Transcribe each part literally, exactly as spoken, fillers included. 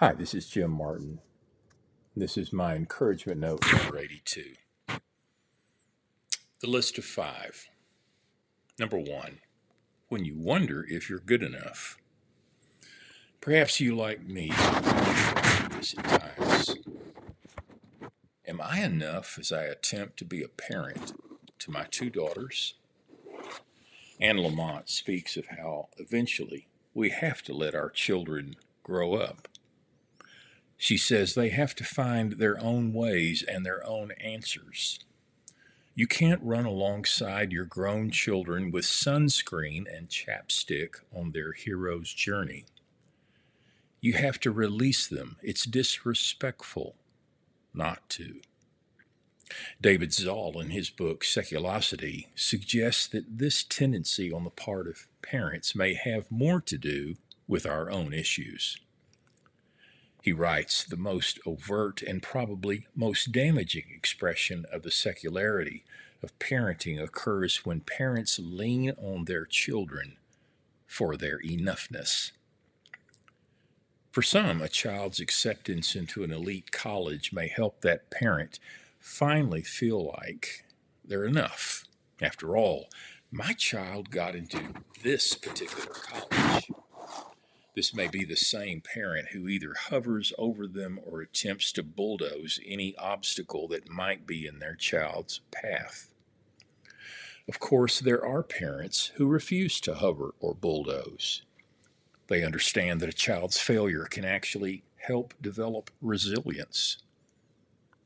Hi, this is Jim Martin. This is my encouragement note, number eighty-two. The list of five. Number one, when you wonder if you're good enough. Perhaps you, like me, do this at times. Am I enough as I attempt to be a parent to my two daughters? Anne Lamott speaks of how eventually we have to let our children grow up. She says they have to find their own ways and their own answers. You can't run alongside your grown children with sunscreen and chapstick on their hero's journey. You have to release them. It's disrespectful not to. David Zahl, in his book Seculosity, suggests that this tendency on the part of parents may have more to do with our own issues. He writes, the most overt and probably most damaging expression of the secularity of parenting occurs when parents lean on their children for their enoughness. For some, a child's acceptance into an elite college may help that parent finally feel like they're enough. After all, my child got into this particular college. This may be the same parent who either hovers over them or attempts to bulldoze any obstacle that might be in their child's path. Of course, there are parents who refuse to hover or bulldoze. They understand that a child's failure can actually help develop resilience.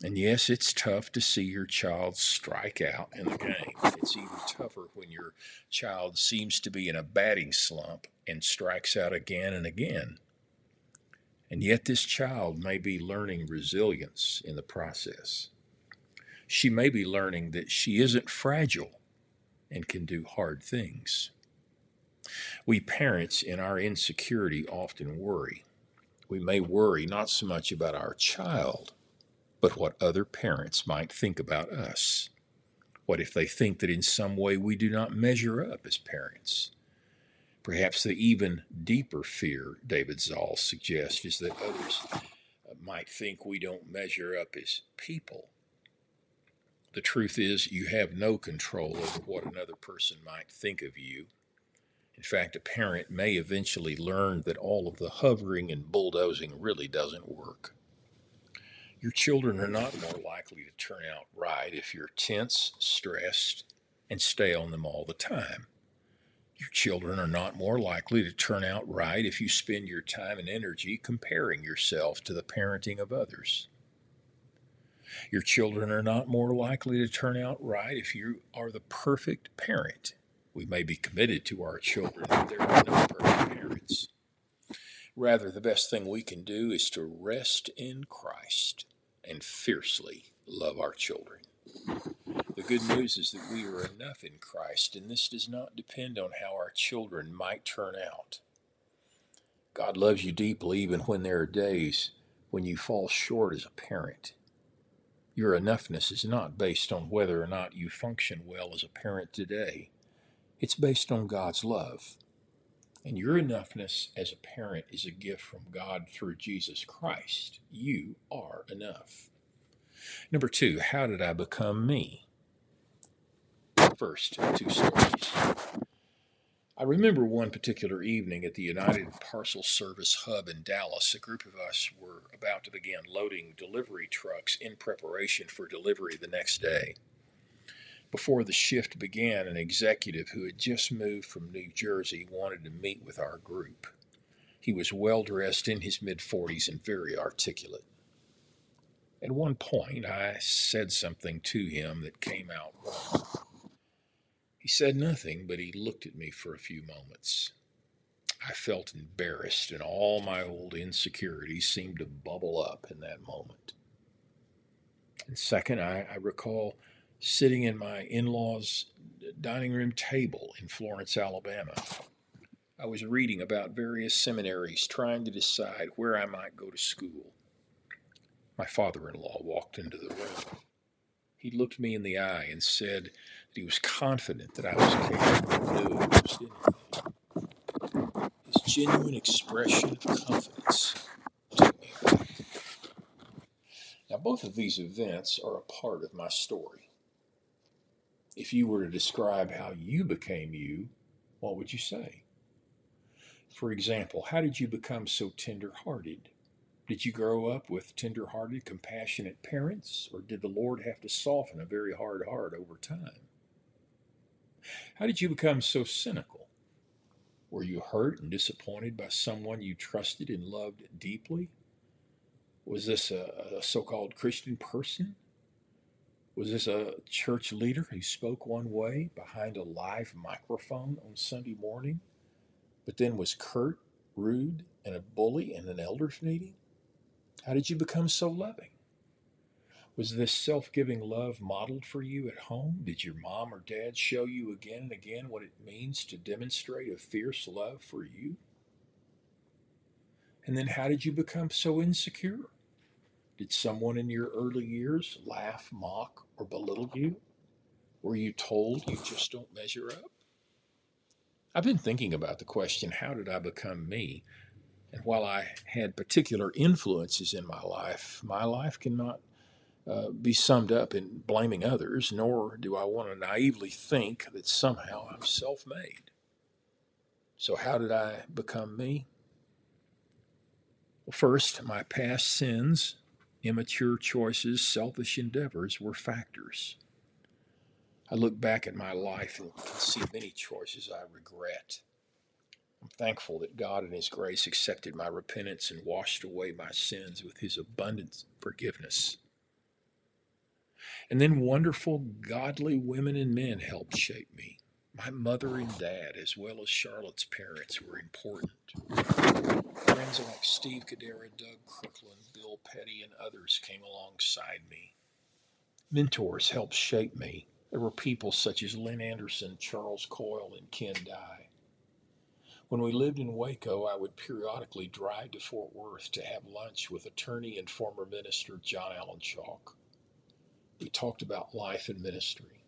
And yes, it's tough to see your child strike out in the game. It's even tougher when your child seems to be in a batting slump and strikes out again and again. And yet this child may be learning resilience in the process. She may be learning that she isn't fragile and can do hard things. We parents in our insecurity often worry. We may worry not so much about our child, but what other parents might think about us. What if they think that in some way we do not measure up as parents? Perhaps the even deeper fear, David Zahl suggests, is that others might think we don't measure up as people. The truth is, you have no control over what another person might think of you. In fact, a parent may eventually learn that all of the hovering and bulldozing really doesn't work. Your children are not more likely to turn out right if you're tense, stressed, and stay on them all the time. Your children are not more likely to turn out right if you spend your time and energy comparing yourself to the parenting of others. Your children are not more likely to turn out right if you are the perfect parent. We may be committed to our children, but there are no perfect parents. Rather, the best thing we can do is to rest in Christ and fiercely love our children. The good news is that we are enough in Christ, and this does not depend on how our children might turn out. God loves you deeply even when there are days when you fall short as a parent. Your enoughness is not based on whether or not you function well as a parent today. It's based on God's love. And your enoughness as a parent is a gift from God through Jesus Christ. You are enough. Number two, how did I become me? First, two stories. I remember one particular evening at the United Parcel Service hub in Dallas, a group of us were about to begin loading delivery trucks in preparation for delivery the next day. Before the shift began, an executive who had just moved from New Jersey wanted to meet with our group. He was well-dressed, in his mid-forties, and very articulate. At one point, I said something to him that came out wrong. He said nothing, but he looked at me for a few moments. I felt embarrassed, and all my old insecurities seemed to bubble up in that moment. And second, I, I recall sitting in my in-laws' dining room table in Florence, Alabama. I was reading about various seminaries, trying to decide where I might go to school. My father-in-law walked into the room. He looked me in the eye and said that he was confident that I was capable of doing most anything. His genuine expression of confidence took me both of these events are a part of my story. If you were to describe how you became you, what would you say? For example, how did you become so tender-hearted? Did you grow up with tender-hearted, compassionate parents, or did the Lord have to soften a very hard heart over time? How did you become so cynical? Were you hurt and disappointed by someone you trusted and loved deeply? Was this a, a so-called Christian person? Was this a church leader who spoke one way behind a live microphone on Sunday morning, but then was curt, rude, and a bully in an elders' meeting? How did you become so loving? Was this self-giving love modeled for you at home? Did your mom or dad show you again and again what it means to demonstrate a fierce love for you? And then how did you become so insecure? Did someone in your early years laugh, mock, or belittle you? Were you told you just don't measure up? I've been thinking about the question, how did I become me? And while I had particular influences in my life, my life cannot Uh, be summed up in blaming others, nor do I want to naively think that somehow I'm self-made. So how did I become me? Well, first, my past sins, immature choices, selfish endeavors were factors. I look back at my life and can see many choices I regret. I'm thankful that God in His grace accepted my repentance and washed away my sins with His abundant forgiveness. And then wonderful, godly women and men helped shape me. My mother and dad, as well as Charlotte's parents, were important. Friends like Steve Cadera, Doug Cricklin, Bill Petty, and others came alongside me. Mentors helped shape me. There were people such as Lynn Anderson, Charles Coyle, and Ken Dye. When we lived in Waco, I would periodically drive to Fort Worth to have lunch with attorney and former minister John Allen Chalk. We talked about life and ministry.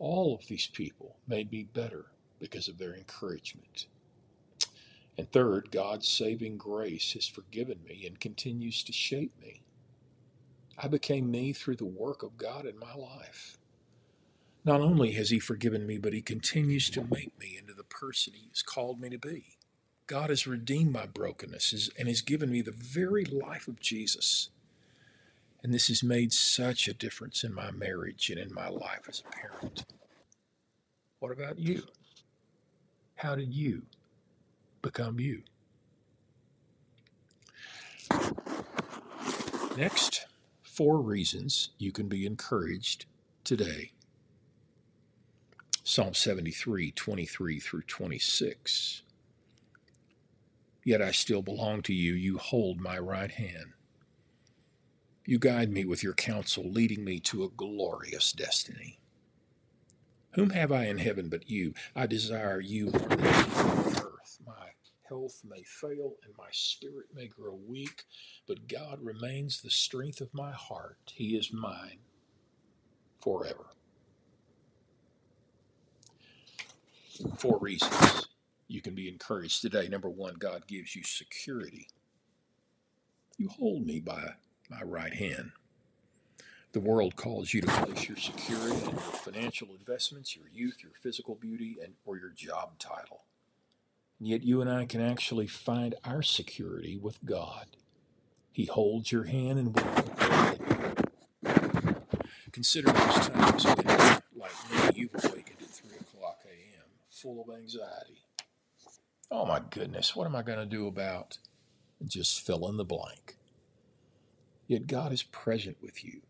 All of these people made me better because of their encouragement. And third, God's saving grace has forgiven me and continues to shape me. I became me through the work of God in my life. Not only has He forgiven me, but He continues to make me into the person He has called me to be. God has redeemed my brokenness and has given me the very life of Jesus. And this has made such a difference in my marriage and in my life as a parent. What about you? How did you become you? Next, four reasons you can be encouraged today. Psalm seventy-three, twenty-three through twenty-six. Yet I still belong to you. You hold my right hand. You guide me with your counsel, leading me to a glorious destiny. Whom have I in heaven but you? I desire you more than on earth. My health may fail and my spirit may grow weak, but God remains the strength of my heart. He is mine forever. Four reasons you can be encouraged today. Number one, God gives you security. You hold me by my right hand. The world calls you to place your security in your financial investments, your youth, your physical beauty, and or your job title. And yet you and I can actually find our security with God. He holds your hand and will hold you. Consider those times when, like me, you've awakened at three o'clock a.m., full of anxiety. Oh my goodness, what am I going to do about? Just fill in the blank. Yet God is present with you.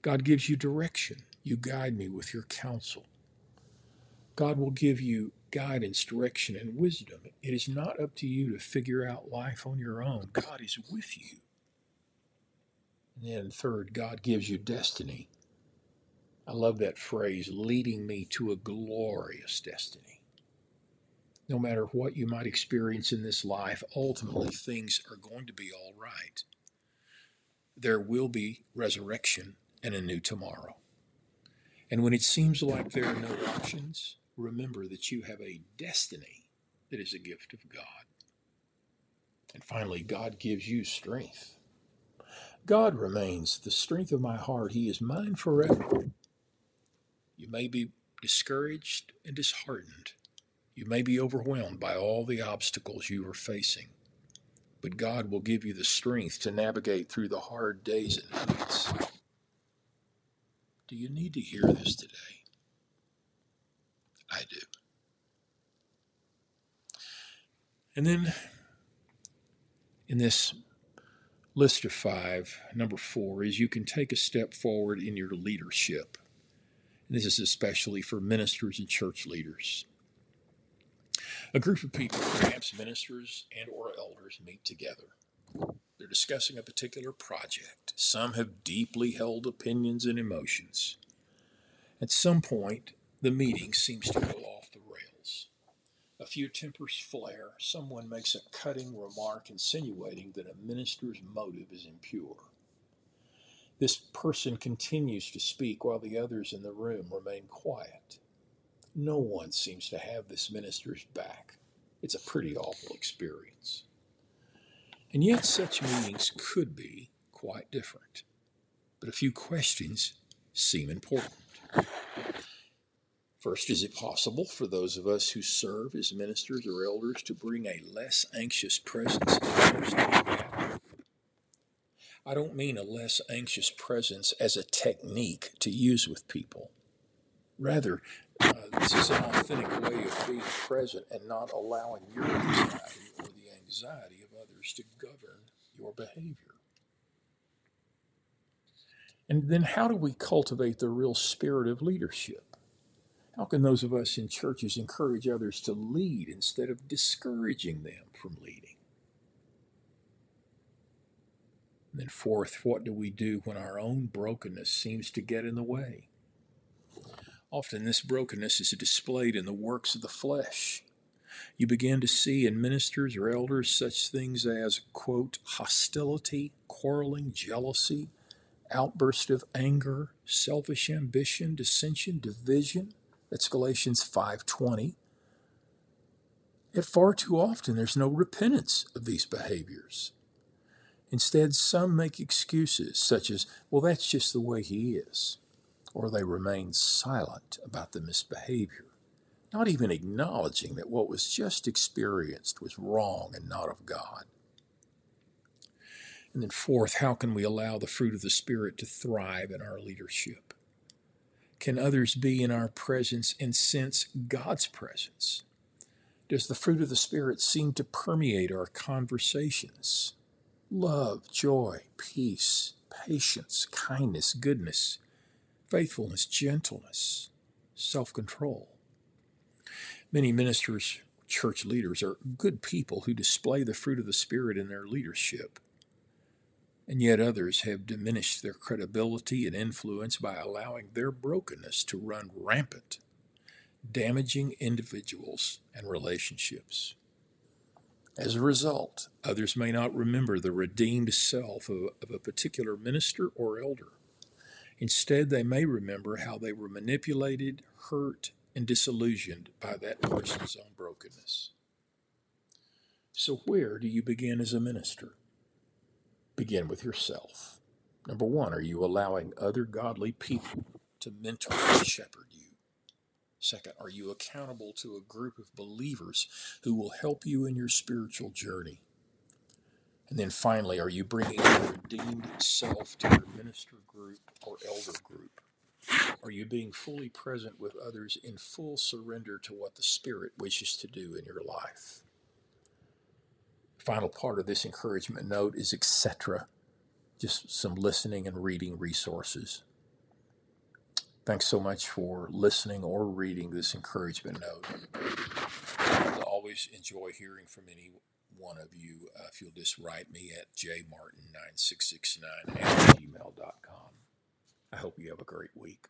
God gives you direction. You guide me with your counsel. God will give you guidance, direction, and wisdom. It is not up to you to figure out life on your own. God is with you. And then third, God gives you destiny. I love that phrase, leading me to a glorious destiny. No matter what you might experience in this life, ultimately things are going to be all right. There will be resurrection and a new tomorrow. And when it seems like there are no options, remember that you have a destiny that is a gift of God. And finally, God gives you strength. God remains the strength of my heart. He is mine forever. You may be discouraged and disheartened. You may be overwhelmed by all the obstacles you are facing, but God will give you the strength to navigate through the hard days and nights. Do you need to hear this today? I do. And then in this list of five, number four is you can take a step forward in your leadership. And this is especially for ministers and church leaders. A group of people, perhaps ministers and or elders, meet together. They're discussing a particular project. Some have deeply held opinions and emotions. At some point, the meeting seems to go off the rails. A few tempers flare. Someone makes a cutting remark insinuating that a minister's motive is impure. This person continues to speak while the others in the room remain quiet. No one seems to have this minister's back. It's a pretty awful experience. And yet such meetings could be quite different. But a few questions seem important. First, is it possible for those of us who serve as ministers or elders to bring a less anxious presence to those that? I don't mean a less anxious presence as a technique to use with people. Rather, uh, this is an authentic way of being present and not allowing your anxiety or the anxiety of others to govern your behavior. And then how do we cultivate the real spirit of leadership? How can those of us in churches encourage others to lead instead of discouraging them from leading? And then fourth, what do we do when our own brokenness seems to get in the way? Often this brokenness is displayed in the works of the flesh. You begin to see in ministers or elders such things as, quote, hostility, quarreling, jealousy, outburst of anger, selfish ambition, dissension, division. That's Galatians five twenty. Yet far too often there's no repentance of these behaviors. Instead, some make excuses such as, well, that's just the way he is. Or they remain silent about the misbehavior, not even acknowledging that what was just experienced was wrong and not of God. And then fourth, how can we allow the fruit of the Spirit to thrive in our leadership? Can others be in our presence and sense God's presence? Does the fruit of the Spirit seem to permeate our conversations? Love, joy, peace, patience, kindness, goodness, faithfulness, gentleness, self-control. Many ministers, church leaders are good people who display the fruit of the Spirit in their leadership. And yet others have diminished their credibility and influence by allowing their brokenness to run rampant, damaging individuals and relationships. As a result, others may not remember the redeemed self of, of a particular minister or elder. Instead, they may remember how they were manipulated, hurt, and disillusioned by that person's own brokenness. So where do you begin as a minister? Begin with yourself. Number one, are you allowing other godly people to mentor and shepherd you? Second, are you accountable to a group of believers who will help you in your spiritual journey? And then finally, are you bringing your redeemed self to your minister group or elder group? Are you being fully present with others in full surrender to what the Spirit wishes to do in your life? Final part of this encouragement note is et cetera. Just some listening and reading resources. Thanks so much for listening or reading this encouragement note. I always enjoy hearing from any one of you. Uh, if you'll just write me at j martin nine six six nine at gmail dot com. I hope you have a great week.